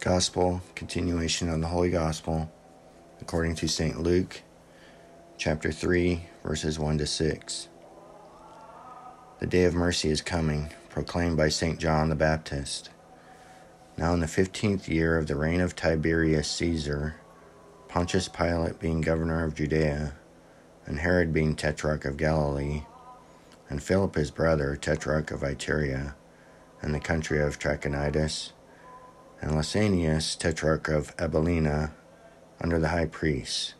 Gospel, continuation on the Holy Gospel, according to St. Luke, chapter 3, verses 1-6. The day of mercy is coming, proclaimed by St. John the Baptist. Now in the 15th year of the reign of Tiberius Caesar, Pontius Pilate being governor of Judea, and Herod being tetrarch of Galilee, and Philip his brother, tetrarch of Ituria, and the country of Trachonitis, and Lysanias, tetrarch of Abilene, under the high priests,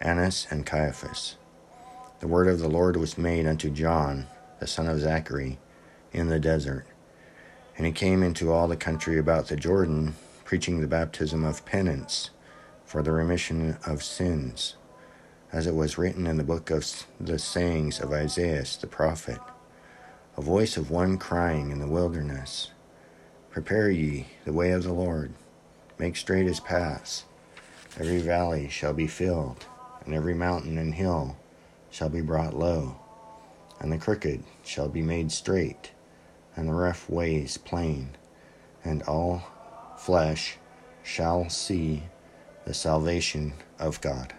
Annas and Caiaphas. The word of the Lord was made unto John, the son of Zachary, in the desert. And he came into all the country about the Jordan, preaching the baptism of penance for the remission of sins, as it was written in the book of the sayings of Isaiah the prophet, a voice of one crying in the wilderness, Prepare ye the way of the Lord, make straight his paths. Every valley shall be filled, and every mountain and hill shall be brought low, and the crooked shall be made straight, and the rough ways plain, and all flesh shall see the salvation of God.